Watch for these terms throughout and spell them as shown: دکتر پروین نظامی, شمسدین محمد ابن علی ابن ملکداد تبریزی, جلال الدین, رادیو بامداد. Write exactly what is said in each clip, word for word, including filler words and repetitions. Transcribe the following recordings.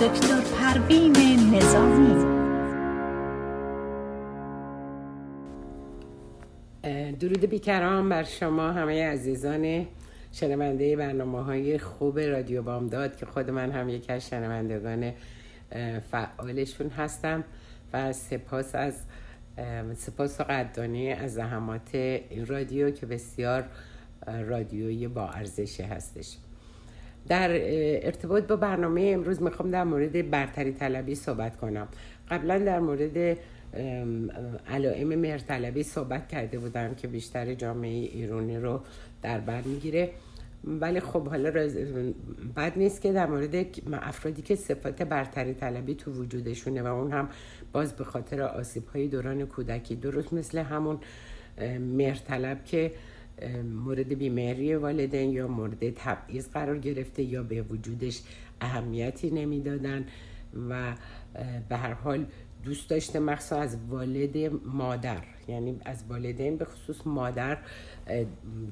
دکتر پروین نظامی. درود بیکران بر شما همه عزیزان شنونده برنامه‌های خوب رادیو بامداد که خود من هم یکی از شنوندگان فعالشون هستم و سپاس از سپاس و قدردانی از زحمات این رادیو که بسیار رادیوی با ارزش هستش. در ارتباط با برنامه امروز میخوام در مورد برتری طلبی صحبت کنم. قبلا در مورد علائم مهرطلبی صحبت کرده بودم که بیشتر جامعه ایرانی رو در بر میگیره، ولی خب حالا بد نیست که در مورد افرادی که صفات برتری طلبی تو وجودشونه و اون هم باز به خاطر آسیب‌های دوران کودکی، درست مثل همون مهرطلب که مورد بیماری والدین یا مورد تبعیض قرار گرفته یا به وجودش اهمیتی نمیدادن و به هر حال دوست داشته مخصوصا از والد مادر، یعنی از والدین به خصوص مادر،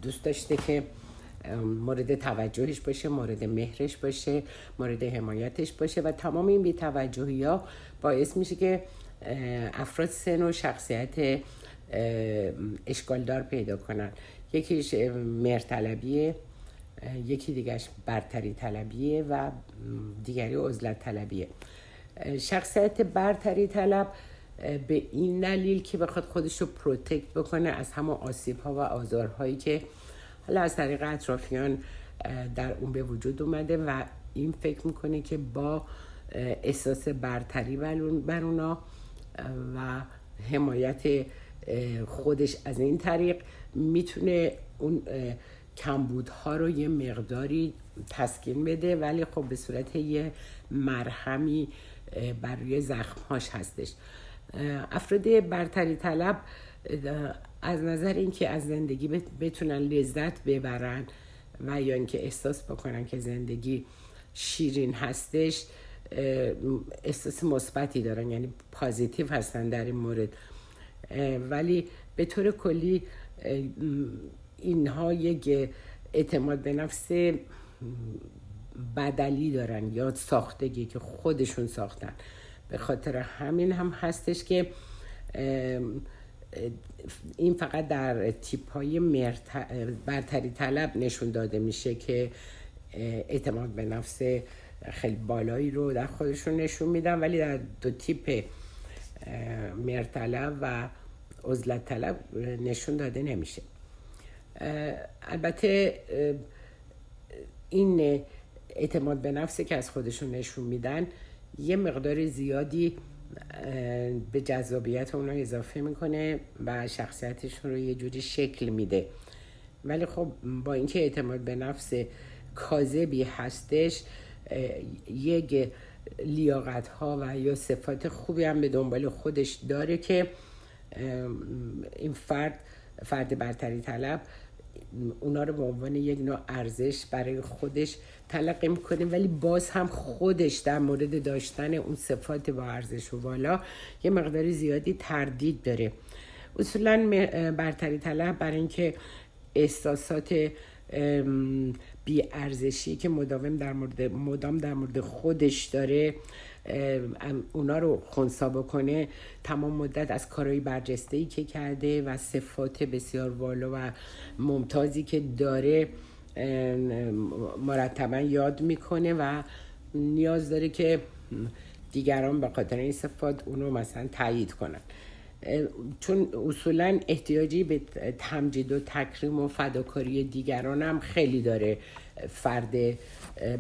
دوست داشته که مورد توجهش باشه، مورد مهرش باشه، مورد حمایتش باشه و تمام این بی‌توجهی‌ها باعث میشه که افراد سن و شخصیت اشکالدار پیدا کنن. یکیش مهرطلبیه، یکی دیگهش برتری طلبیه و دیگری عزلت طلبیه. شخصیت برتری طلب به این دلیل که بخواد خودش رو پروتکت بکنه از همه آسیب‌ها و آزارهایی که حالا از طریق اطرافیان در اون به وجود اومده و این فکر میکنه که با احساس برتری بر اونا و حمایت خودش از این طریق میتونه اون کمبودها رو یه مقداری تسکین بده، ولی خب به صورت یه مرهمی بر روی زخمهاش هستش. افراد برتری طلب از نظر اینکه از زندگی بتونن لذت ببرن و یا اینکه احساس بکنن که زندگی شیرین هستش، احساس مثبتی دارن، یعنی پوزیتیو هستن در این مورد. ولی به طور کلی اینها یک اعتماد به نفس بدلی دارن یا ساختگی که خودشون ساختن. به خاطر همین هم هستش که این فقط در تیپ‌های مرت... برتری طلب نشون داده میشه که اعتماد به نفس خیلی بالایی رو در خودشون نشون میدن، ولی در دو تیپ مهرطلب و عزلت طلب نشون داده نمیشه. البته این اعتماد به نفسی که از خودشون نشون میدن یه مقدار زیادی به جذابیت اونا اضافه میکنه و شخصیتشون رو یه جوری شکل میده، ولی خب با اینکه اعتماد به نفس کاذبی هستش، یک لیاقت ها و یا صفات خوبی هم به دنبال خودش داره که این فرد فرد برتری طلب اونا رو به عنوان یک نوع ارزش برای خودش تلقی میکنه، ولی باز هم خودش در مورد داشتن اون صفات با ارزش و والا یه مقدار زیادی تردید داره. اصولا برتری طلب برای اینکه احساسات بی ارزشی که مدام در مورد مدام در مورد خودش داره اونا رو خنثی بکنه، تمام مدت از کارهای برجسته‌ای که کرده و صفات بسیار والا و ممتازی که داره مرتبا یاد میکنه و نیاز داره که دیگران به خاطر این صفات اونو مثلا تایید کنن، چون اصولا احتیاجی به تمجید و تکریم و فداکاری دیگران هم خیلی داره فرد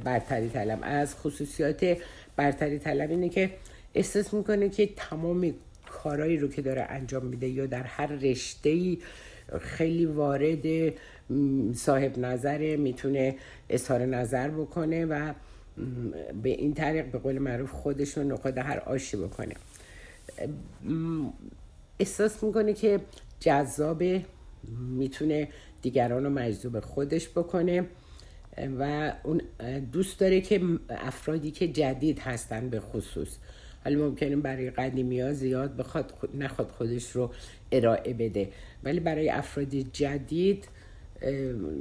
برتری طلب. از خصوصیات برتری طلب اینه که احساس میکنه که تمام کارهایی رو که داره انجام میده یا در هر رشته‌ای خیلی وارد، صاحب نظره، میتونه اظهار نظر بکنه و به این طریق به قول معروف خودش رو نقاط هر آشی بکنه. احساس میکنه که جذابه، میتونه دیگران رو مجذوب خودش بکنه و اون دوست داره که افرادی که جدید هستن به خصوص، حالا ممکنه برای قدیمی ها زیاد بخواد نخواد خودش رو ارائه بده، ولی برای افراد جدید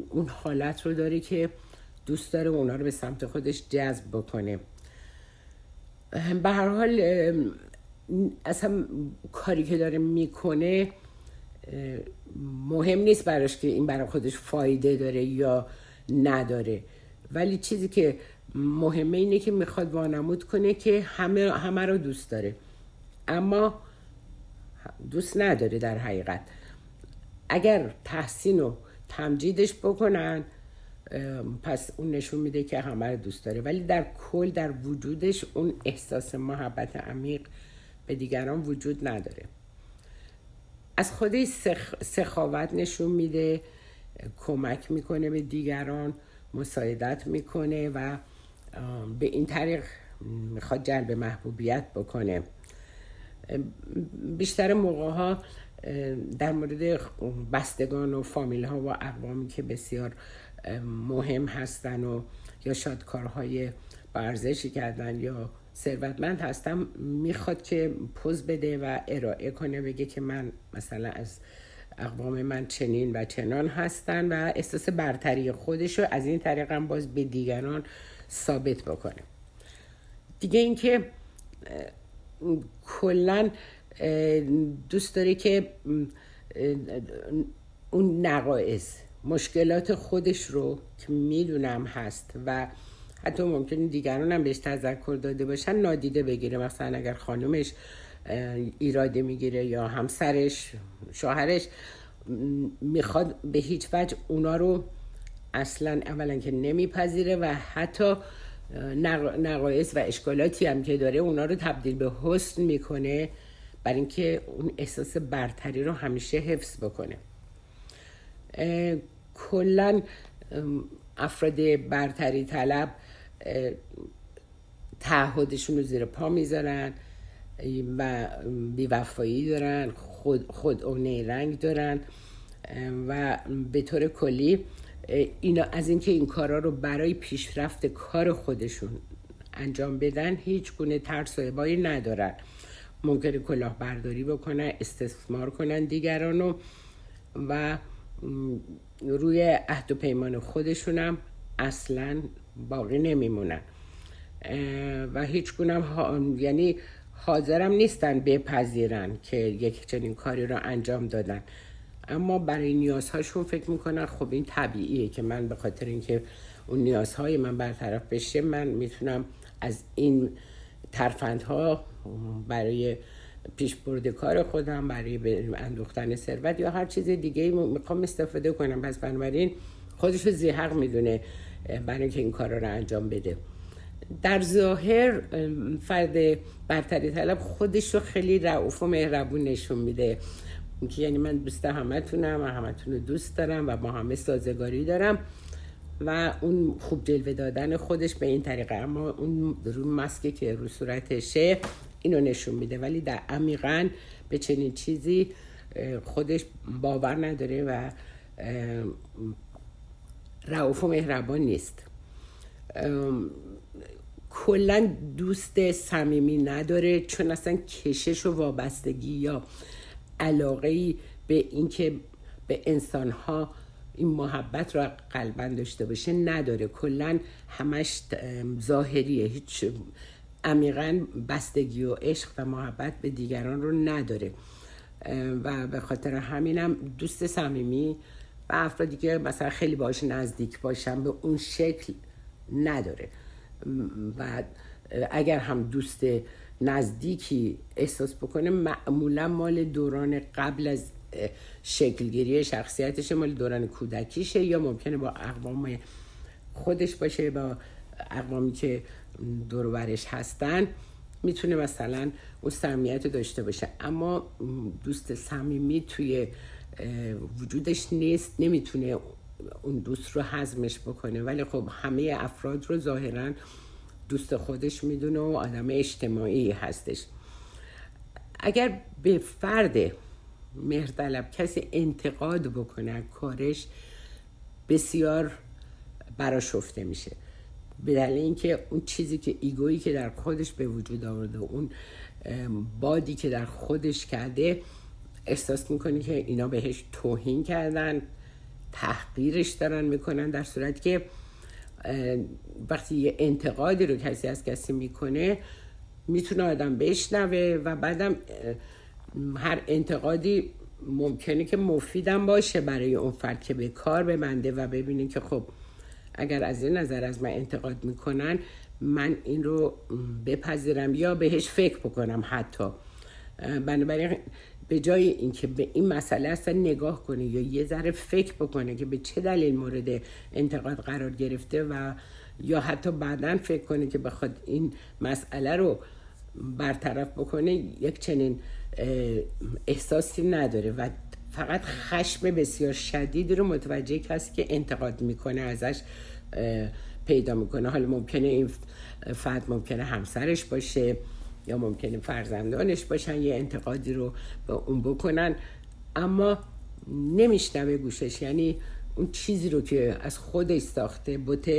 اون حالت رو داره که دوست داره اونا رو به سمت خودش جذب بکنه. به هر حال اصلا کاری که داره میکنه مهم نیست براش که این برای خودش فایده داره یا نداره، ولی چیزی که مهمه اینه که میخواد وانمود کنه که همه همه رو دوست داره اما دوست نداره در حقیقت. اگر تحسین و تمجیدش بکنن پس اون نشون میده که همه رو دوست داره، ولی در کل در وجودش اون احساس محبت عمیق به دیگران وجود نداره. از خودش سخ... سخاوت نشون میده، کمک میکنه به دیگران، مساعدت میکنه و به این طریق میخواد جلب محبوبیت بکنه. بیشتر موقع ها در مورد بستگان و فامیل ها و اقوامی که بسیار مهم هستن و یا شادکارهای با ارزشی کردن یا ثروتمند هستم میخواد که پوز بده و ارائه کنه، بگه که من مثلا از اقوام من چنین و چنان هستن و احساس برتری خودشو از این طریق هم باز به دیگران ثابت بکنه. دیگه اینکه کلن دوست داره که اون نقایص مشکلات خودش رو که میدونم هست و حتی ممکنه دیگران هم بهش تذکر داده باشن نادیده بگیره. مثلا اگر خانومش ایراده میگیره یا همسرش، شوهرش، میخواد به هیچ وجه اونا رو اصلا اولا که نمیپذیره و حتی نقایص و اشکالاتی هم که داره اونا رو تبدیل به حسن میکنه برای اینکه اون احساس برتری رو همیشه حفظ بکنه. کلن افراد برتری طلب تعهدشون رو زیر پا میذارن و بیوفایی دارن، خود, خود و نیرنگ دارن و به طور کلی اینا از اینکه این کارا رو برای پیشرفت کار خودشون انجام بدن هیچ گونه ترس و ابایی ندارن. ممکنه کلاهبرداری بکنن، استثمار کنن دیگرانو و روی عهد و پیمان خودشون هم اصلا باقی نمیمونن و هیچ گونه ها... یعنی حاضرم نیستن بپذیرن که یک چنین کاری رو انجام دادن، اما برای نیازهاشون فکر میکنن خب این طبیعیه که من به خاطر اینکه اون نیازهای من برطرف بشه من میتونم از این ترفندها برای پیش برد کار خودم، برای اندوختن ثروت یا هر چیز دیگه میخوام استفاده کنم. پس بنابراین خودشو ذی‌حق میدونه برای اینکه این کارا رو انجام بده. در ظاهر فرد برتری طلب خودشو خیلی رؤوف و مهربون نشون میده که یعنی من دوست همتونم و همتون رو دوست دارم و با همه سازگاری دارم و اون خوب جلوه دادن خودش به این طریقه، اما اون رو ماسکی که رو صورتشه اینو نشون میده، ولی در عمیقاً به چنین چیزی خودش باور نداره و رؤوف و مهربان نیست. کلا دوست صمیمی نداره چون اصلا کشش و وابستگی یا علاقه‌ای به اینکه به انسان‌ها این محبت را قلباً داشته باشه نداره. کلا همش ظاهریه، هیچ عمیقاً بستگی و عشق و محبت به دیگران رو نداره و به خاطر همینم دوست صمیمی و افرادی که مثلا خیلی باهاش نزدیک باشن به اون شکل نداره و اگر هم دوست نزدیکی احساس بکنه معمولا مال دوران قبل از شکلگیری شخصیتش، مال دوران کودکیشه یا ممکنه با اقوام خودش باشه، با اقوامی که دور و برش هستن میتونه مثلا اون صمیمیت رو داشته باشه، اما دوست صمیمی توی وجودش نیست، نمیتونه اون دوست رو هضمش بکنه. ولی خب همه افراد رو ظاهراً دوست خودش میدونه و آدم اجتماعی هستش. اگر به فرد مهرطلب کسی انتقاد بکنه کارش بسیار برآشفته میشه به دلیل اینکه اون چیزی که ایگویی که در خودش به وجود آورده، اون بادی که در خودش کرده، احساس میکنه که اینا بهش توهین کردن، تحقیرش دارن میکنن، در صورتی که وقتی یه انتقادی رو کسی از کسی میکنه میتونه آدم بشنوه و بعدم هر انتقادی ممکنه که مفیدم باشه برای اون فرد که به کار ببنده و ببینه که خب اگر از این نظر از من انتقاد میکنن من این رو بپذیرم یا بهش فکر بکنم. حتی بنابراین به جای اینکه به این مسئله اصلا نگاه کنه یا یه ذره فکر بکنه که به چه دلیل مورد انتقاد قرار گرفته و یا حتی بعداً فکر کنه که بخواد این مسئله رو برطرف بکنه، یک چنین احساسی نداره و فقط خشم بسیار شدید رو متوجه کسی که انتقاد میکنه ازش پیدا میکنه. حالا ممکنه این فرد ممکنه همسرش باشه یا ممکنه فرزندانش باشن، یه انتقادی رو به اون بکنن اما نمیشنوه گوشش، یعنی اون چیزی رو که از خودش ساخته، بوت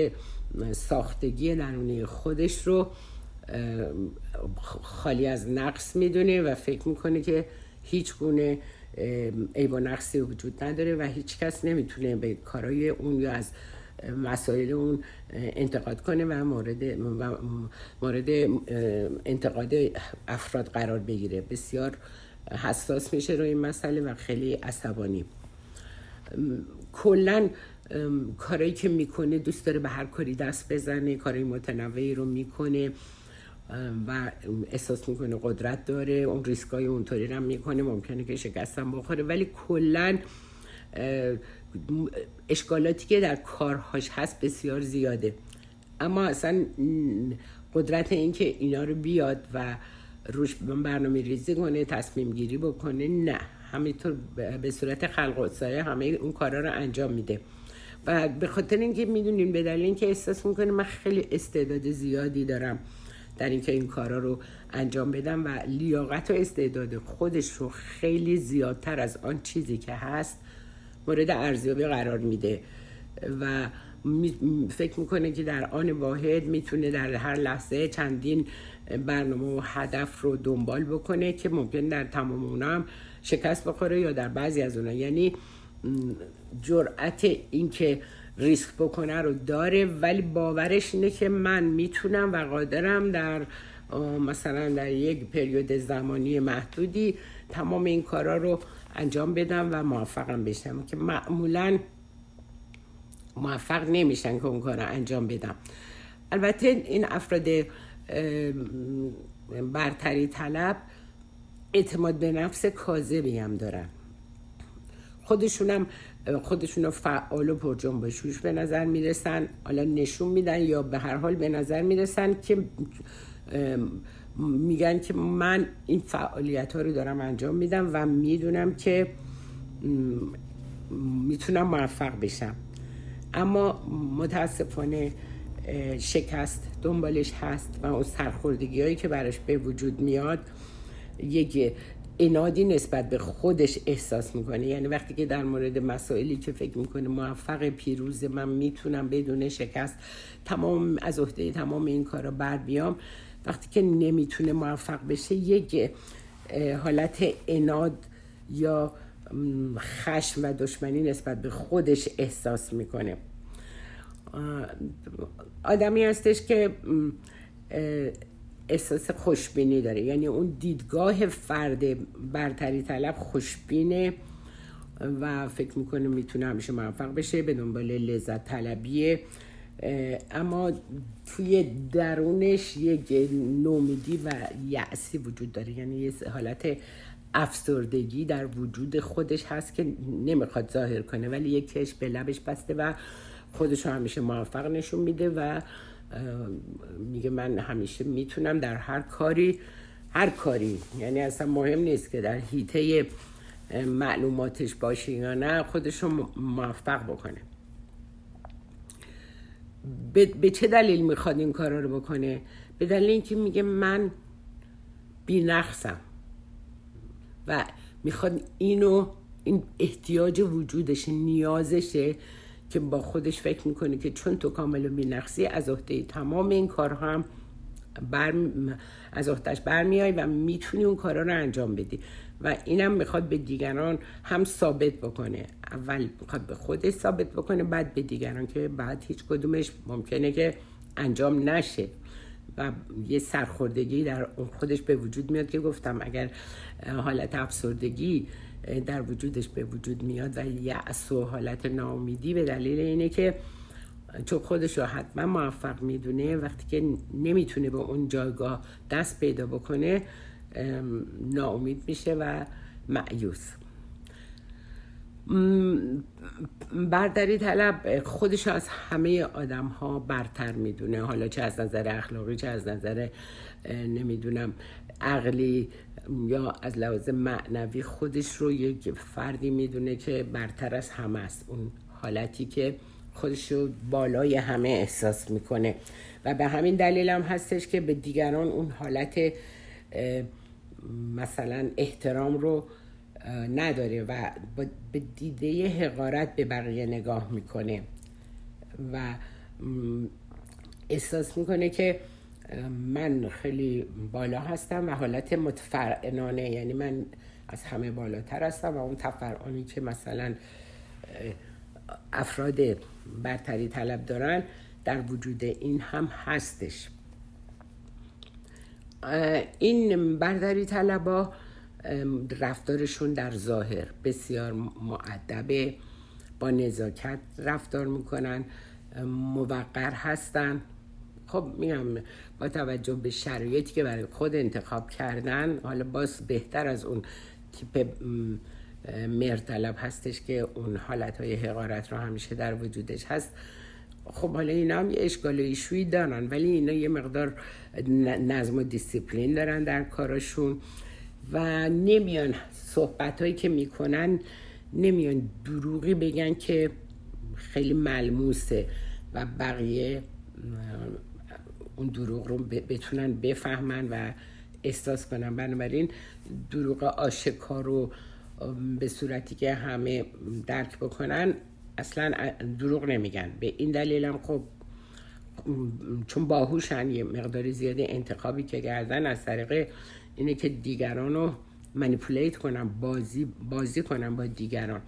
ساختگی درونی خودش رو خالی از نقص میدونه و فکر میکنه که هیچ گونه عیب و نقصی وجود نداره و هیچ کس نمیتونه به کارای اون یا از مسائل اون انتقاد کنه و مورد مورد انتقاد افراد قرار بگیره. بسیار حساس میشه روی این مسئله و خیلی عصبانی. کلاً کارایی که میکنه دوست داره به هر کاری دست بزنه، کارای متنوعی رو میکنه و احساس میکنه قدرت داره، اون ریسکای اونطوری رو میکنه، ممکنه که شکستم بخوره، ولی کلاً اشکالاتی که در کارهاش هست بسیار زیاده. اما اصلا قدرت این که اینا رو بیاد و روش برنامه ریزی کنه، تصمیم گیری بکنه، نه، همینطور به صورت خلق السایه همه اون کارها رو انجام میده. و به خاطر اینکه میدونین، به دلیل اینکه احساس میکنه من خیلی استعداد زیادی دارم در اینکه این کارا رو انجام بدم و لیاقت و استعداد خودش رو خیلی زیادتر از آن چیزی که هست مورد ارزیابی قرار میده و فکر میکنه که در آن واحد میتونه در هر لحظه چندین برنامه و هدف رو دنبال بکنه که ممکن در تمام اونا هم شکست بخوره یا در بعضی از اونا، یعنی جرأت این که ریسک بکنه رو داره ولی باورش اینه که من میتونم و قادرم در مثلا در یک پریود زمانی محدودی تمام این کارا رو انجام بدم و موفقم بشم، که معمولا موفق نمیشن که اون کارا انجام بدم. البته این افراد برتری طلب اعتماد به نفس کاذبی هم دارن، خودشونم خودشونو فعال و پرجنبشوش به نظر میرسن، حالا نشون میدن یا به هر حال به نظر میرسن که میگن که من این فعالیت ها رو دارم انجام میدم و میدونم که میتونم موفق بشم. اما متاسفانه شکست دنبالش هست و اون سرخوردگی هایی که براش به وجود میاد، یک انادی نسبت به خودش احساس میکنه، یعنی وقتی که در مورد مسائلی که فکر میکنه موفق پیروز من میتونم بدون شکست تمام از عهده تمام این کارا بر بیام، وقتی که نمیتونه موفق بشه یک حالت اناد یا خشم و دشمنی نسبت به خودش احساس میکنه. آدمی هستش که احساس خوشبینی داره، یعنی اون دیدگاه فرد برتری طلب خوشبینه و فکر میکنه میتونه همیشه موفق بشه، به دنبال لذت طلبیه، اما توی درونش یک نومیدی و یأسی وجود داره، یعنی یه حالت افسردگی در وجود خودش هست که نمیخواد ظاهر کنه ولی یکیش به لبش بسته و خودش رو همیشه موفق نشون میده و میگه من همیشه میتونم در هر کاری هر کاری، یعنی اصلا مهم نیست که در حیطه معلوماتش باشه یا نه، خودش رو موفق بکنه. به چه دلیل میخواد این کارا رو بکنه؟ به دلیل اینکه میگه من بی نقصم و میخواد اینو، این احتیاج وجودش، نیازشه که با خودش فکر میکنه که چون تو کامل و بی نقصی از عهده تمام این کارها هم بر از عهدهش برمیای و میتونی اون کارا رو انجام بدی و اینم میخواد به دیگران هم ثابت بکنه. اول میخواد به خودش ثابت بکنه، بعد به دیگران، که بعد هیچ کدومش ممکنه که انجام نشه و یه سرخوردگی در خودش به وجود میاد که گفتم اگر حالت افسردگی در وجودش به وجود میاد و یأس و حالت ناامیدی به دلیل اینه که چون خودش رو حتما موفق میدونه، وقتی که نمیتونه به اون جایگاه دست پیدا بکنه ناامید میشه و مایوس. برتری طلب خودش از همه آدم ها برتر میدونه، حالا چه از نظر اخلاقی چه از نظر نمیدونم عقلی یا از لحاظ معنوی خودش رو یک فردی میدونه که برتر از همه است. اون حالتی که خودش رو بالای همه احساس میکنه و به همین دلیل هم هستش که به دیگران اون حالت مثلا احترام رو نداره و به دیده حقارت به بقیه نگاه میکنه و احساس میکنه که من خیلی بالا هستم و حالت متفرعنانه، یعنی من از همه بالاتر هستم و اون تفرعنی که مثلا افراد برتری طلب دارن در وجود این هم هستش. این برتری طلبا رفتارشون در ظاهر بسیار مؤدبه، با نزاکت رفتار میکنن، موقر هستن. خب میگم با توجه به شرایطی که برای خود انتخاب کردن، حالا باز بهتر از اون تیپ مرتلب هستش که اون حالتهای حقارت رو همیشه در وجودش هست. خب حالا اینا هم یه اشکال و ایشویی دارن، ولی اینا یه مقدار نظم و دیسیپلین دارن در کارشون و نمیان صحبتایی که میکنن نمیان دروغی بگن که خیلی ملموسه و بقیه اون دروغ رو بتونن بفهمن و احساس کنن. بنابراین دروغ آشکار رو به صورتی که همه درک بکنن اصلا دروغ نمیگن. به این دلیل هم خب چون باهوشن یه مقدار زیاده انتخابی که کردن از طریق اینه که دیگران رو منیپولیت کنن، بازی بازی کنن با دیگران.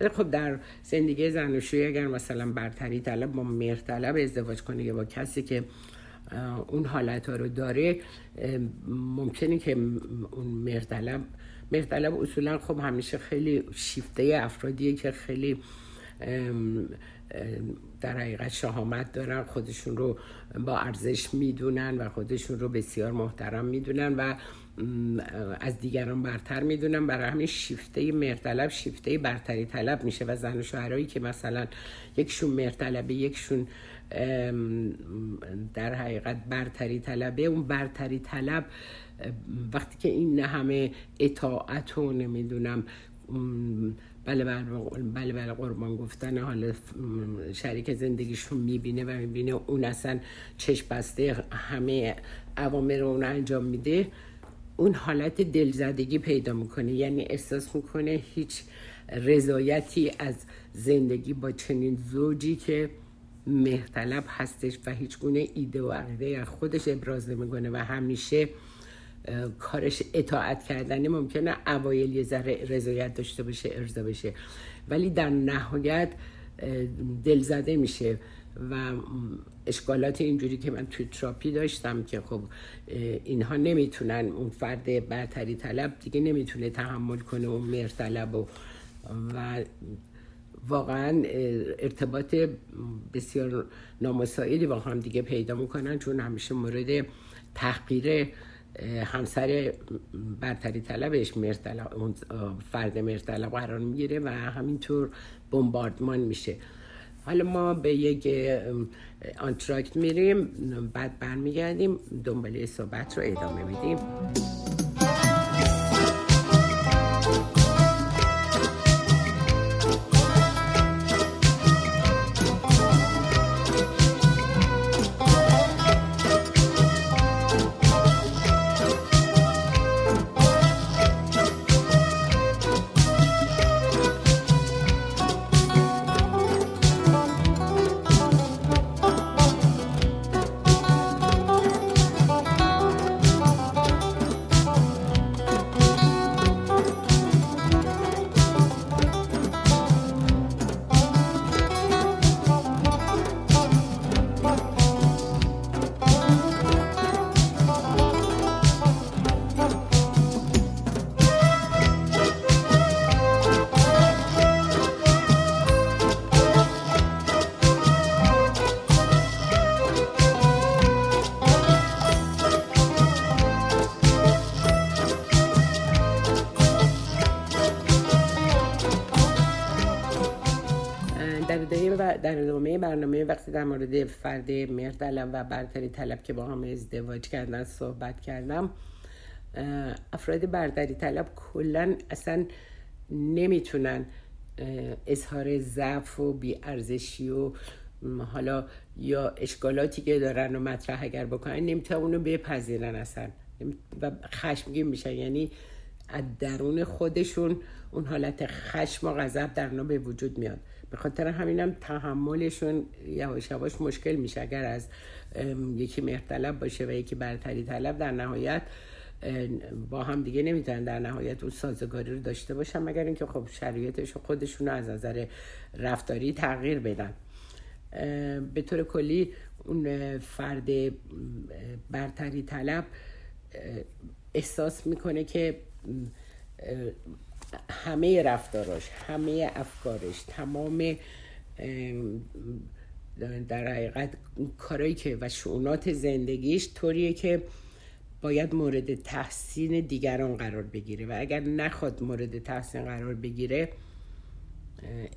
ولی خب در زندگی زن و شوی اگر مثلا برتری طلب با مرتلب ازدواج کنه یا با کسی که اون حالتها رو داره، ممکنه که اون مرتلب مرتلب اصولا خب همیشه خیلی شیفته افرادیه که خیلی در حقیقت شهامت دارن، خودشون رو با ارزش میدونن و خودشون رو بسیار محترم میدونن و از دیگران برتر میدونن. برای همین شیفته مرتلب شیفته برتری طلب میشه و زن و شوهرایی که مثلا یکشون مرتلبه یکشون در حقیقت برتری طلبه، اون برتری طلب وقتی که این همه اطاعت و نمیدونم بله بله بله بله قربان گفتن حالا شریک زندگیشون میبینه و میبینه اون اصلا چشم بسته همه اوامر اون انجام میده، اون حالت دلزدگی پیدا میکنه، یعنی احساس میکنه هیچ رضایتی از زندگی با چنین زوجی که مهتلب هستش و هیچ گونه ایده و عقیده خودش ابراز نمیکنه و همیشه کارش اطاعت کردنه. ممکنه اوایل یه ذره رضایت داشته باشه، ارضا بشه، ولی در نهایت دلزده میشه و اشکالات اینجوری که من توی تراپی داشتم که خب اینها نمیتونن، اون فرد برتری طلب دیگه نمیتونه تحمل کنه اون مرتلب و, و واقعا ارتباط بسیار نامساعدی با هم دیگه پیدا میکنن، چون همیشه مورد تحقیر همسر برتری طلبش مرتلب اون فرد مرتلب قرار میگیره و همینطور بمباردمان میشه. حالا ما به یک آنتراکت میریم، بعد برمیگردیم دنباله صحبت رو ادامه میدیم. در ادامه برنامه وقتی در مورد فرد مردلم و برتری طلب که با هم ازدواج کردن صحبت کردم، افراد برتری طلب کلن اصلا نمیتونن اظهار ضعف و بی‌ارزشی و حالا یا اشکالاتی که دارن و مطرح اگر بکنن نمیتونن اونو بپذیرن اصلا و خشمگین میشن، یعنی از درون خودشون اون حالت خشم و غضب در اونا به وجود میاد. به خاطر همینم تحملشون یواش یواش مشکل میشه اگر از یکی مهرطلب باشه و یکی برتری طلب، در نهایت با هم دیگه نمیتونن در نهایت اون سازگاری رو داشته باشن، مگر اینکه خب شرایطش و خودشون رو از نظر رفتاری تغییر بدن. به طور کلی اون فرد برتری طلب احساس میکنه که همه رفتاراش، همه افکارش، تمام در حقیقت کارایی که و شؤونات زندگیش طوریه که باید مورد تحسین دیگران قرار بگیره و اگر نخواد مورد تحسین قرار بگیره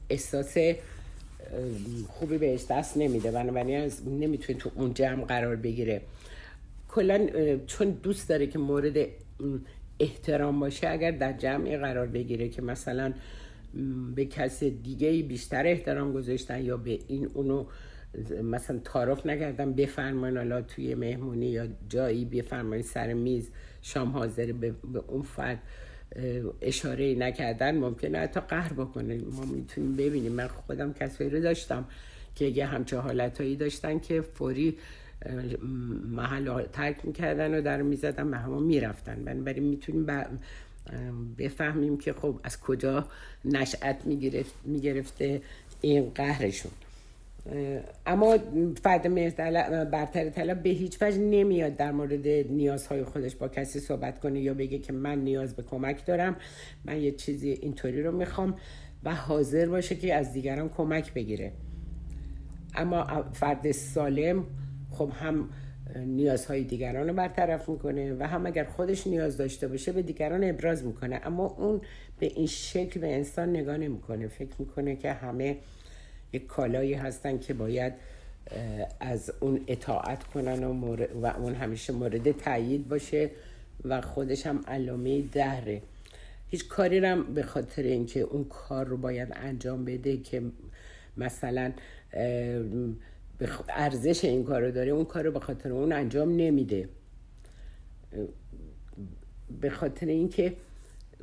احساس خوبی بهش دست نمیده، بنابراین نمیتونه تو اون جمع قرار بگیره. کلا چون دوست داره که مورد احترام باشه، اگر در جمعی قرار بگیره که مثلا به کس دیگه‌ای بیشتر احترام گذاشتن یا به این اونو مثلا تعارف نکردن، بفرماین حالا توی مهمونی یا جایی بفرماین سر میز شام حاضر، به اون فرد اشاره نکردن ممکنه حتی قهر بکنه. ما میتونیم ببینیم، من خودم کسایی رو داشتم که یه همچه حالتهایی داشتن که فوری محل ترک میکردن و در میزدن و همه میرفتن. بنابراین میتونیم بفهمیم که خب از کجا نشأت میگرفت میگرفته این قهرشون. اما فرد برتری طلب به هیچ وجه نمیاد در مورد نیازهای خودش با کسی صحبت کنه یا بگه که من نیاز به کمک دارم، من یه چیزی اینطوری رو میخوام و حاضر باشه که از دیگران کمک بگیره. اما فرد سالم خب هم نیازهای دیگران رو برطرف میکنه و هم اگر خودش نیاز داشته باشه به دیگران ابراز میکنه، اما اون به این شکل به انسان نگاه نمیکنه، فکر میکنه که همه یک کالایی هستن که باید از اون اطاعت کنن و, مورد و اون همیشه مورد تأیید باشه و خودش هم علامه دهره. هیچ کاری رو هم به خاطر اینکه اون کار رو باید انجام بده که مثلا ارزش این کار رو داره، اون کار رو به خاطر اون انجام نمیده، به خاطر اینکه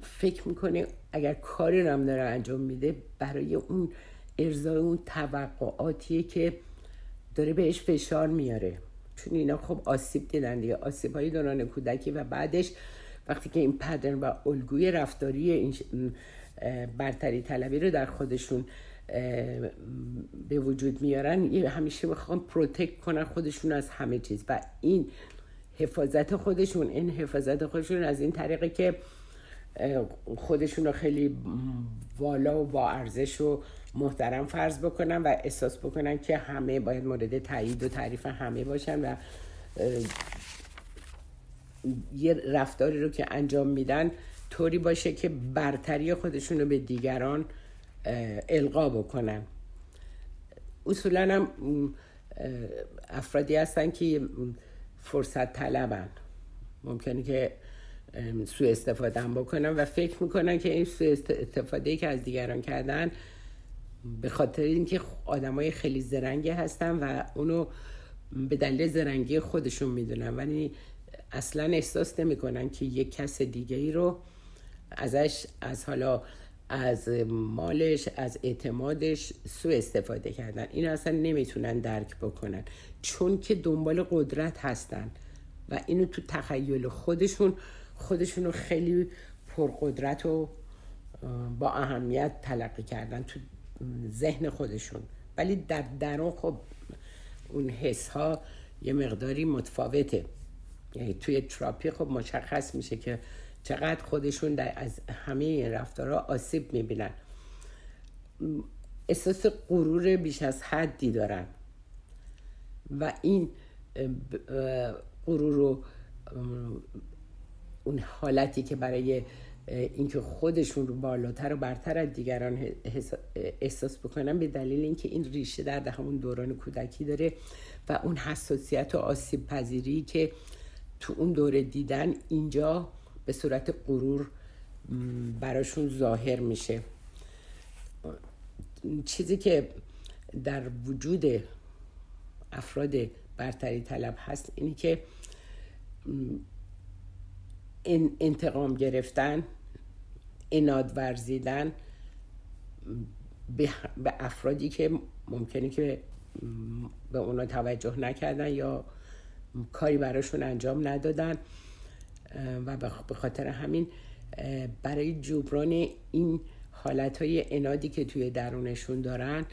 فکر میکنه اگر کاری رو هم داره انجام میده برای اون ارضای اون توقعاتیه که داره بهش فشار میاره. چون اینا خب آسیب دیدن دیگه، آسیب های دوران کودکی و بعدش وقتی که این پدرن و الگوی رفتاری این برتری طلبی رو در خودشون به وجود میارن، همیشه میخوان پروتکت کنن خودشون از همه چیز و این حفاظت خودشون این حفاظت خودشون از این طریقه که خودشون رو خیلی والا و با ارزش و محترم فرض بکنن و احساس بکنن که همه باید مورد تایید و تعریف همه باشن و یه رفتاری رو که انجام میدن طوری باشه که برتری خودشون رو به دیگران القا بکنن. اصولا هم افرادی هستن که فرصت طلبن، ممکنه که سوء استفاده هم بکنن و فکر میکنن که این سوء استفاده ای که از دیگران کردن به خاطر اینکه آدمای خیلی زرنگی هستن و اونو به دلیل زرنگی خودشون میدونن، ولی اصلا احساس نمیکنن که یک کس دیگه ای رو ازش از حالا از مالش از اعتمادش سوء استفاده کردن. این اصلا نمیتونن درک بکنن چون که دنبال قدرت هستن و اینو تو تخیل خودشون خودشونو خیلی پرقدرت و با اهمیت تلقی کردن تو ذهن خودشون، ولی در درون خب اون حس ها یه مقداری متفاوته. یعنی توی تراپی خب مشخص میشه که چقدر خودشون در از همه رفتارها آسیب میبینن. احساس غرور بیش از حدی دارن و این غرور رو اون حالتی که برای اینکه خودشون رو بالاتر و برتر از دیگران احساس بکنن، به دلیل اینکه این ریشه در همون دوران کودکی داره و اون حساسیت و آسیب پذیری که تو اون دوره دیدن اینجا به صورت غرور براشون ظاهر میشه. چیزی که در وجود افراد برتری طلب هست اینی که انتقام گرفتن، عناد ورزیدن به افرادی که ممکنه که به اونا توجه نکردن یا کاری براشون انجام ندادن و به خاطر همین برای جبران این حالتهای عنادی که توی درونشون دارن،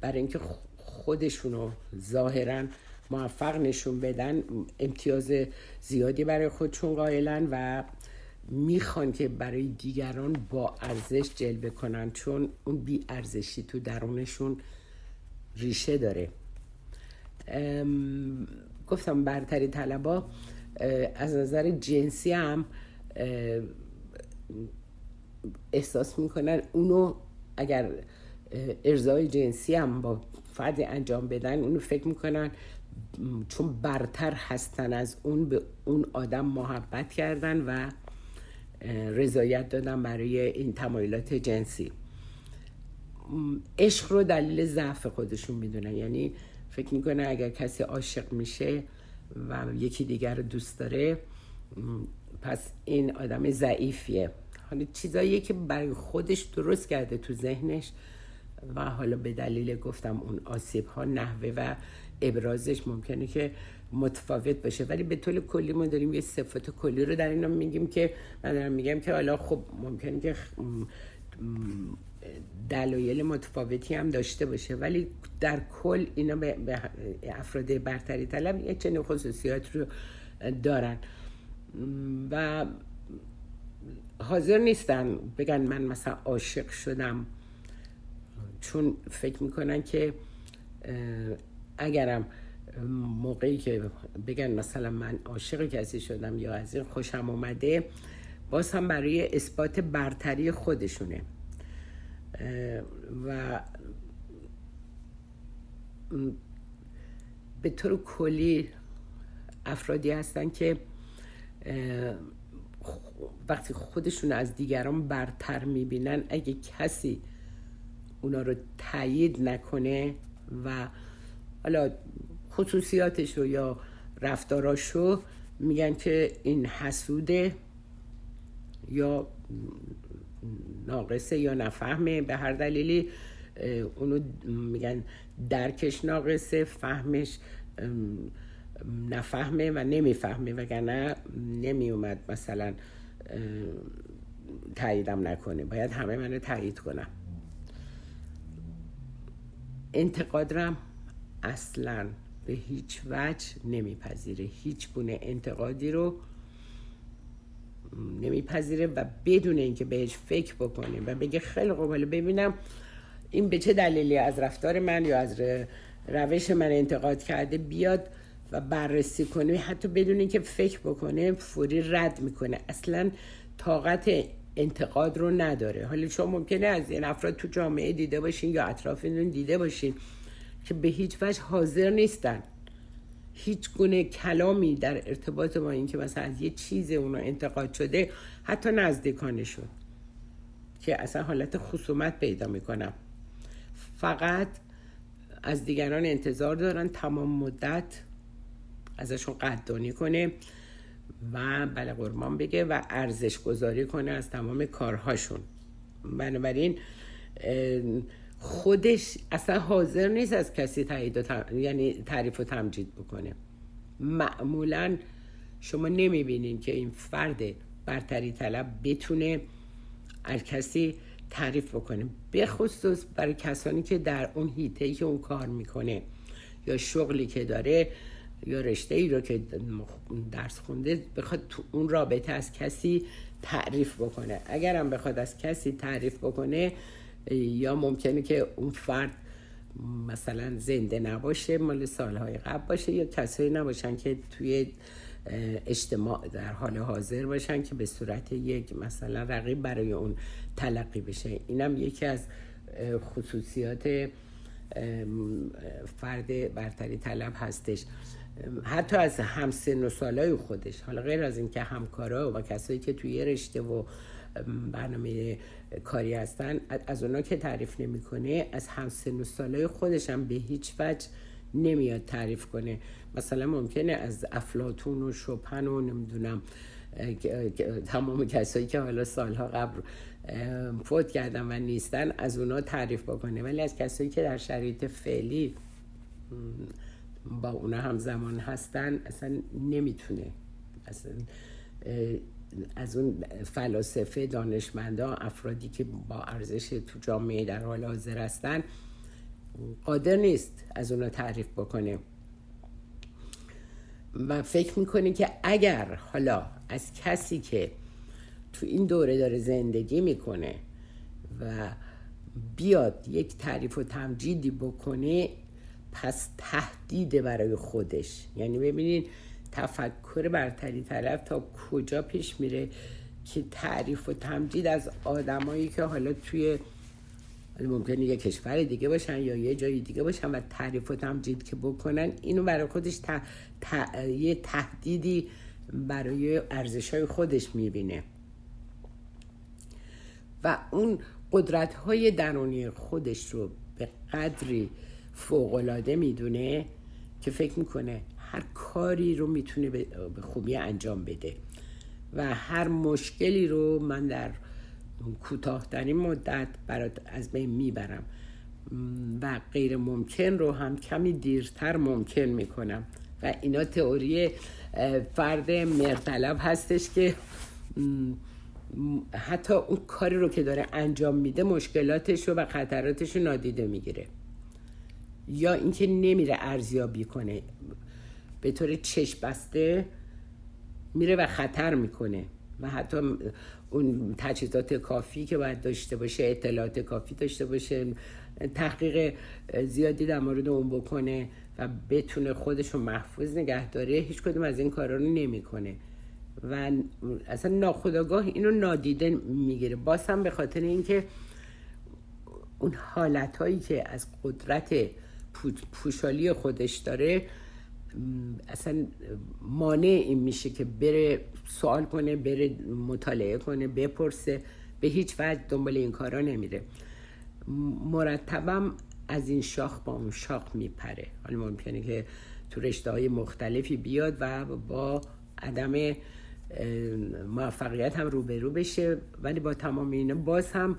برای اینکه خودشونو ظاهرن موفق نشون بدن، امتیاز زیادی برای خودشون قائلن و میخوان که برای دیگران با ارزش جلوه کنن، چون اون بی ارزشی تو درونشون ریشه داره. گفتم برتری طلبا از نظر جنسی هم احساس میکنن اونو اگر ارضای جنسی هم با فرد انجام بدن، اونو فکر میکنن چون برتر هستن از اون به اون آدم محبت کردن و رضایت دادن برای این تمایلات جنسی. عشق رو دلیل ضعف خودشون میدونن، یعنی فکر میکنن اگر کسی عاشق میشه و یکی دیگر رو دوست داره پس این آدم ضعیفیه. حالا چیزاییه که برای خودش درست کرده تو ذهنش و حالا به دلیل گفتم اون آسیب ها، نحوه و ابرازش ممکنه که متفاوت باشه، ولی به طور کلی ما داریم یه صفات کلی رو در اینا میگیم که من دارم میگم که حالا خب ممکنه که دلایل متفاوتی هم داشته باشه، ولی در کل اینا به افراد برتری طلب یه چنین خصوصیات رو دارن و حاضر نیستن بگن من مثلا عاشق شدم، چون فکر میکنن که اگرم موقعی که بگن مثلا من عاشق کسی شدم یا از این خوشم اومده، باز هم برای اثبات برتری خودشونه و به طور کلی افرادی هستن که وقتی خودشون از دیگران برتر میبینن، اگه کسی اونا رو تایید نکنه و حالا خصوصیاتشو یا رفتاراشو، میگن که این حسوده یا ناقصه یا نفهمه، به هر دلیلی اونو میگن درکش ناقصه، فهمش نفهمه و نمیفهمه، وگرنه نمیومد مثلا تاییدم نکنه، باید همه منو تایید کنم. انتقاد رم اصلا به هیچ وجه نمیپذیره، هیچ گونه انتقادی رو نمیپذیره و بدون اینکه بهش فکر بکنه و بگه خیلی خوب حالا ببینم این به چه دلیلی از رفتار من یا از روش من انتقاد کرده، بیاد و بررسی کنه، حتی بدون اینکه فکر بکنه فوری رد میکنه، اصلا طاقت انتقاد رو نداره. حالا شما ممکنه از این افراد تو جامعه دیده باشین یا اطرافیانتون دیده باشین که به هیچ وجه حاضر نیستن هیچ گونه کلامی در ارتباط با این که مثلا از یه چیز اونا انتقاد شده، حتی نزدیکانشون، که اصلا حالت خصومت پیدا میکنن، فقط از دیگران انتظار دارن تمام مدت ازشون قدردانی کنه و بله قربان بگه و ارزش گذاری کنه از تمام کارهاشون. بنابراین خودش اصلا حاضر نیست از کسی تایید و تم... یعنی تعریف و تمجید بکنه. معمولا شما نمیبینین که این فرد برتری طلب بتونه از کسی تعریف بکنه، به خصوص برای کسانی که در اون حیطه‌ای که اون کار میکنه یا شغلی که داره یا رشته ای رو که درس خونده بخواد تو اون رابطه از کسی تعریف بکنه. اگرم بخواد از کسی تعریف بکنه، یا ممکنه که اون فرد مثلا زنده نباشه، مال سالهای قبل باشه، یا کسایی نباشن که توی اجتماع در حال حاضر باشن که به صورت یک مثلا رقیب برای اون تلقی بشه. اینم یکی از خصوصیات فرد برتری طلب هستش، حتی از همسن و سالای خودش. حالا غیر از این که همکارا و کسایی که توی رشته و برنامه کاری هستن از اونا که تعریف نمیکنه، از همسن و سالای خودش هم به هیچ وجه نمیاد تعریف کنه. مثلا ممکنه از افلاطون و شوپن و نمیدونم تمام کسایی که حالا سالها قبل فوت کردن و نیستن از اونا تعریف بکنه، ولی از کسایی که در شرایط فعلی با اونا همزمان هستن اصلا نمیتونه. اصلا از اون فلاسفه، دانشمندا، افرادی که با ارزش تو جامعه در حال حاضر هستن قادر نیست از اونا تعریف بکنه و فکر میکنه که اگر حالا از کسی که تو این دوره داره زندگی میکنه و بیاد یک تعریف و تمجیدی بکنه پس تهدیده برای خودش. یعنی ببینین تفکر برتری طلب تا کجا پیش میره که تعریف و تمجید از آدمایی که حالا توی ممکنه یه کشور دیگه باشن یا یه جای دیگه باشن و تعریف و تمجید که بکنن، اینو برای خودش ت... ت... یه تهدیدی برای ارزش‌های خودش میبینه و اون قدرت‌های درونی خودش رو به قدری فوق‌العاده میدونه که فکر میکنه هر کاری رو میتونه به خوبی انجام بده و هر مشکلی رو من در کوتاه‌ترین مدت برات از بین میبرم و غیر ممکن رو هم کمی دیرتر ممکن میکنم. و اینا تئوری فرد مرطلب هستش که حتی اون کاری رو که داره انجام میده مشکلاتش رو و خطراتش رو نادیده میگیره یا اینکه نمیره ارزیابی کنه، به طور چشم بسته میره و خطر میکنه و حتی اون تجهیزات کافی که باید داشته باشه، اطلاعات کافی داشته باشه، تحقیق زیادی در مورد اون بکنه و بتونه خودش رو محفوظ نگه داره، هیچ کدوم از این کارا رو نمیکنه و اصلا ناخودآگاه اینو نادیده میگیره. باز هم به خاطر اینکه اون حالتهایی که از قدرت پوشالی خودش داره اصلا مانع این میشه که بره سوال کنه، بره مطالعه کنه، بپرسه، به هیچ وجه دنبال این کارا نمیره. مرتبم از این شاخ با اون شاخ میپره. حالا ممکنه که تو رشته‌های مختلفی بیاد و با عدم موفقیت هم روبرو بشه، ولی با تمام اینا باز هم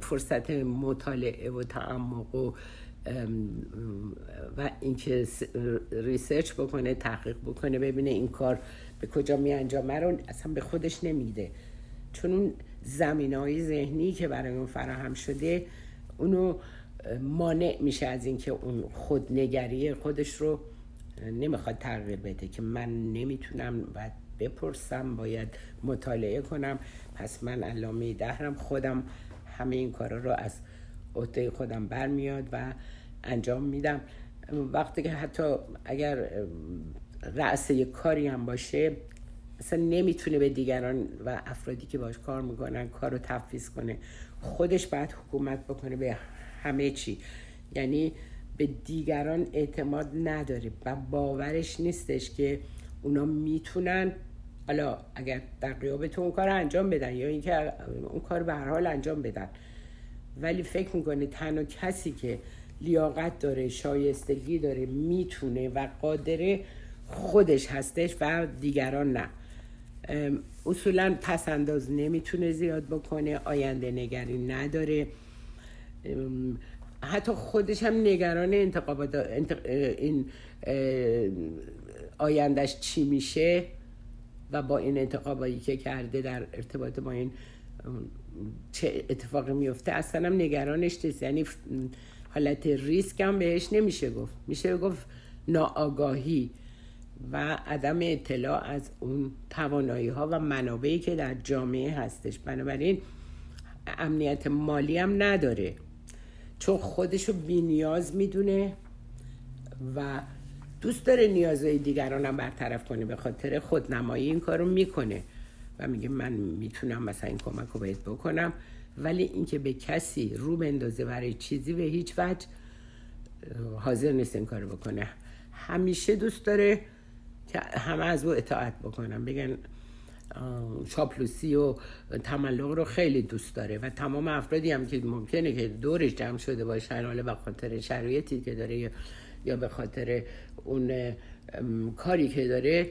فرصت مطالعه و تعمق و و اینکه ریسرچ بکنه، تحقیق بکنه، ببینه این کار به کجا می انجامه رو اصلا به خودش نمیده، چون اون زمینه‌های ذهنی که برای اون فراهم شده اونو مانع میشه از اینکه اون خودنگری خودش رو نمیخواد تغییر بده که من نمیتونم و بپرسم، باید مطالعه کنم، پس من علامه دهرم، خودم همه این کارا رو از عهده خودم برمیاد و انجام میدم. وقتی که حتی اگر رأس یک کاری هم باشه اصلا نمیتونه به دیگران و افرادی که باش کار میکنن کار رو تفویض کنه، خودش باید حکومت بکنه به همه چی. یعنی به دیگران اعتماد نداره و باورش نیستش که اونا میتونن حالا اگر در غیابتون اون کار انجام بدن یا اینکه اون کار به هر حال انجام بدن، ولی فکر میکنه تنها کسی که لیاقت داره، شایستگی داره، میتونه و قادره خودش هستش و دیگران نه. اصولا پس انداز نمیتونه زیاد بکنه، آینده نگری نداره، حتی خودش هم نگران انتخابات انتق... این آیندهش چی میشه و با این انتخابایی که کرده در ارتباط با این چه اتفاقی میفته اصلا هم نگرانش نیست. یعنی حالت ریسک هم بهش نمیشه گفت، میشه گفت ناآگاهی و عدم اطلاع از اون توانایی ها و منابعی که در جامعه هستش. بنابراین امنیت مالی هم نداره چون خودشو بی نیاز میدونه و دوست داره نیازهای دیگران هم برطرف کنه، به خاطر خودنمایی این کارو میکنه و میگه من میتونم مثلا این کمک رو بهت بکنم. ولی اینکه به کسی رو بندازه برای چیزی به هیچ وجه حاضر نیست این کارو بکنه. همیشه دوست داره که همه از او اطاعت بکنم، بگن چاپلوسی و تملق رو خیلی دوست داره و تمام افرادی هم که ممکنه که دورش جمع شده باشن، حالا به خاطر شرایطی که داره یا به خاطر اون کاری که داره،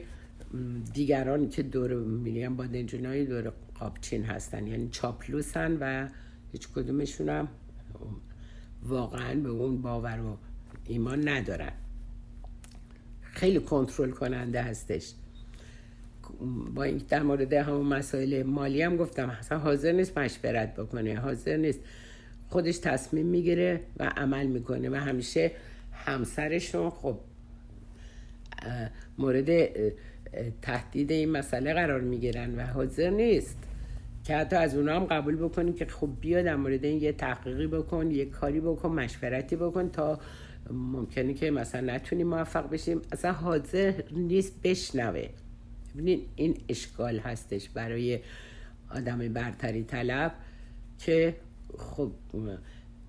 دیگران که دور میگم بادنجونای دور قابچین هستن، یعنی چاپلوسن و هیچ کدومشون هم واقعا به اون باور و ایمان ندارن. خیلی کنترل کننده هستش. با این در مورد همون مسائل مالی هم گفتم، اصلا حاضر نیست مشورت بکنه، حاضر نیست، خودش تصمیم میگیره و عمل میکنه و همیشه همسرشون خب مورد تهدید این مسئله قرار میگیرن و حاضر نیست که حتی از اونا هم قبول بکنیم که خب بیا در مورد این یه تحقیقی بکن، یه کاری بکن، مشورتی بکن تا ممکنه که مثلا نتونیم موفق بشیم. اصلا حاضر نیست بشنوه. ببینید این اشکال هستش برای آدم برتری طلب که خب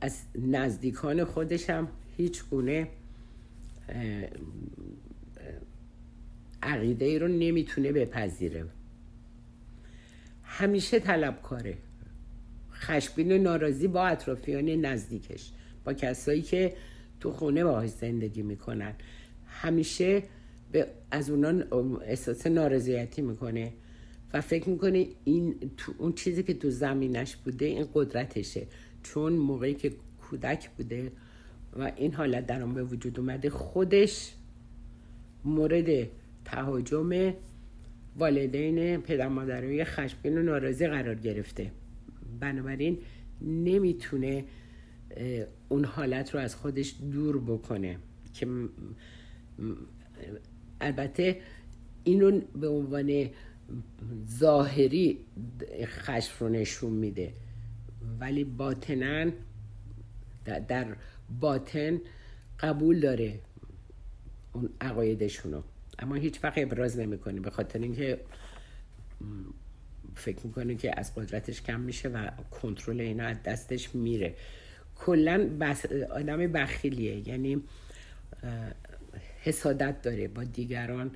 از نزدیکان خودش هم هیچ گونه عقیده ای رو نمیتونه بپذیره. همیشه طلبکاره، خشمگین و ناراضی با اطرافیان نزدیکش، با کسایی که تو خونه باهاش زندگی میکنن، همیشه به از اونا احساس نارضایتی میکنه و فکر میکنه این تو اون چیزی که تو زمینش بوده این قدرتشه، چون موقعی که کودک بوده و این حالت در اون به وجود اومده خودش مورد تهاجم والدین، پدر مادرای خشمگین و ناراضی قرار گرفته. بنابراین نمیتونه اون حالت رو از خودش دور بکنه که البته اینو به عنوان ظاهری خشم رو نشون میده، ولی باطنن در باطن قبول داره اون عقایدشونو، اما هیچ وقت ابراز نمیکنه به خاطر اینکه فکر میکنه که از قدرتش کم میشه و کنترل اینا از دستش میره. کلا آدم بخیلیه، یعنی حسادت داره با دیگران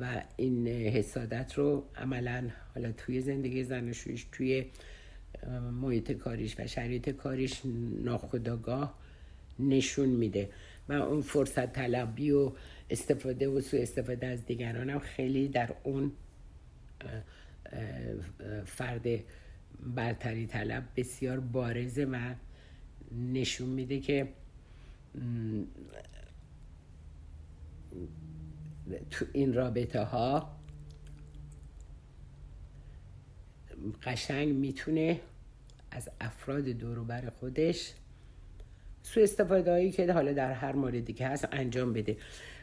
و این حسادت رو عملاً حالا توی زندگی زناشوییش، توی محیط کاریش و شرایط کاریش ناخودآگاه نشون میده و اون فرصت طلبی و استفاده و سوء استفاده از دیگران هم خیلی در اون فرد برتری طلب بسیار بارزه و نشون میده که تو این رابطه ها قشنگ میتونه از افراد دور و بر خودش سوء استفاده هایی که حالا در هر موردی که هست انجام بده.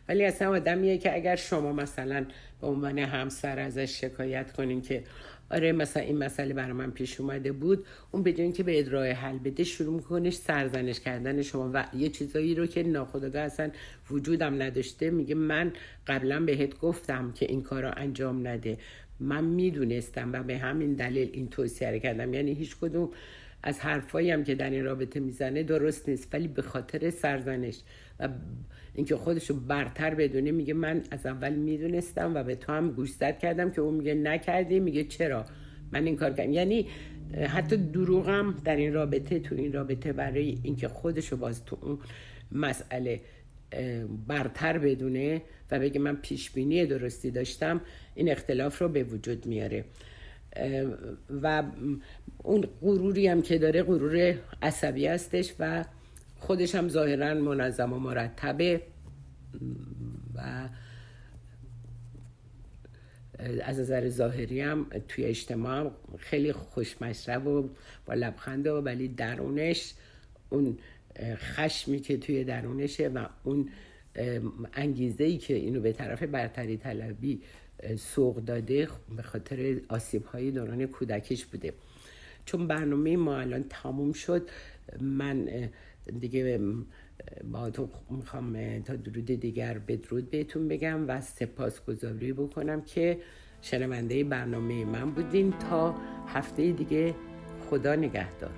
ولی اصلا آدمیه که اگر شما مثلا به عنوان همسر ازش شکایت کنین که آره مثلا این مسئله برای من پیش اومده بود، اون بدون اینکه به ادرای حل بده شروع میکنه سرزنش کردن شما و یه چیزایی رو که ناخودآگاه اصلا وجودم نداشته، میگه من قبلا بهت گفتم که این کار رو انجام نده، من میدونستم و به همین دلیل این توصیه رو کردم. یعنی هیچ کدوم از حرفایی هم که در این رابطه میزنه درست نیست، ولی به خاطر سرزنش و اینکه خودشو برتر بدونه میگه من از اول میدونستم و به تو هم گوشزد کردم که اون میگه نکردی، میگه چرا من این کار کردم. یعنی حتی دروغ هم در این رابطه تو این رابطه برای اینکه خودشو باز تو اون مسئله برتر بدونه و بگه من پیشبینی درستی داشتم، این اختلاف رو به وجود میاره. و اون غروری هم که داره غرور عصبی هستش و خودش هم ظاهراً منظم و مرتبه و از نظر ظاهری هم توی اجتماع هم خیلی خوشمشرب و با لبخند، ولی درونش اون خشمی که توی درونشه و اون انگیزه‌ای که اینو به طرف برتری طلبی سوق داده به خاطر آسیب‌های دوران کودکیش بوده. چون برنامه ما الان تموم شد، من دیگه با تو میخوام تا درود دیگر بدرود بهتون بگم و سپاسگزاری بکنم که شنونده برنامه من بودین. تا هفته دیگه خدا نگهدار.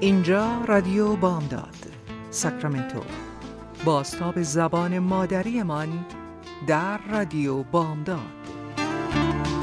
اینجا رادیو بامداد ساکرامنتو با آسناب زبان مادریمان در رادیو بامداد.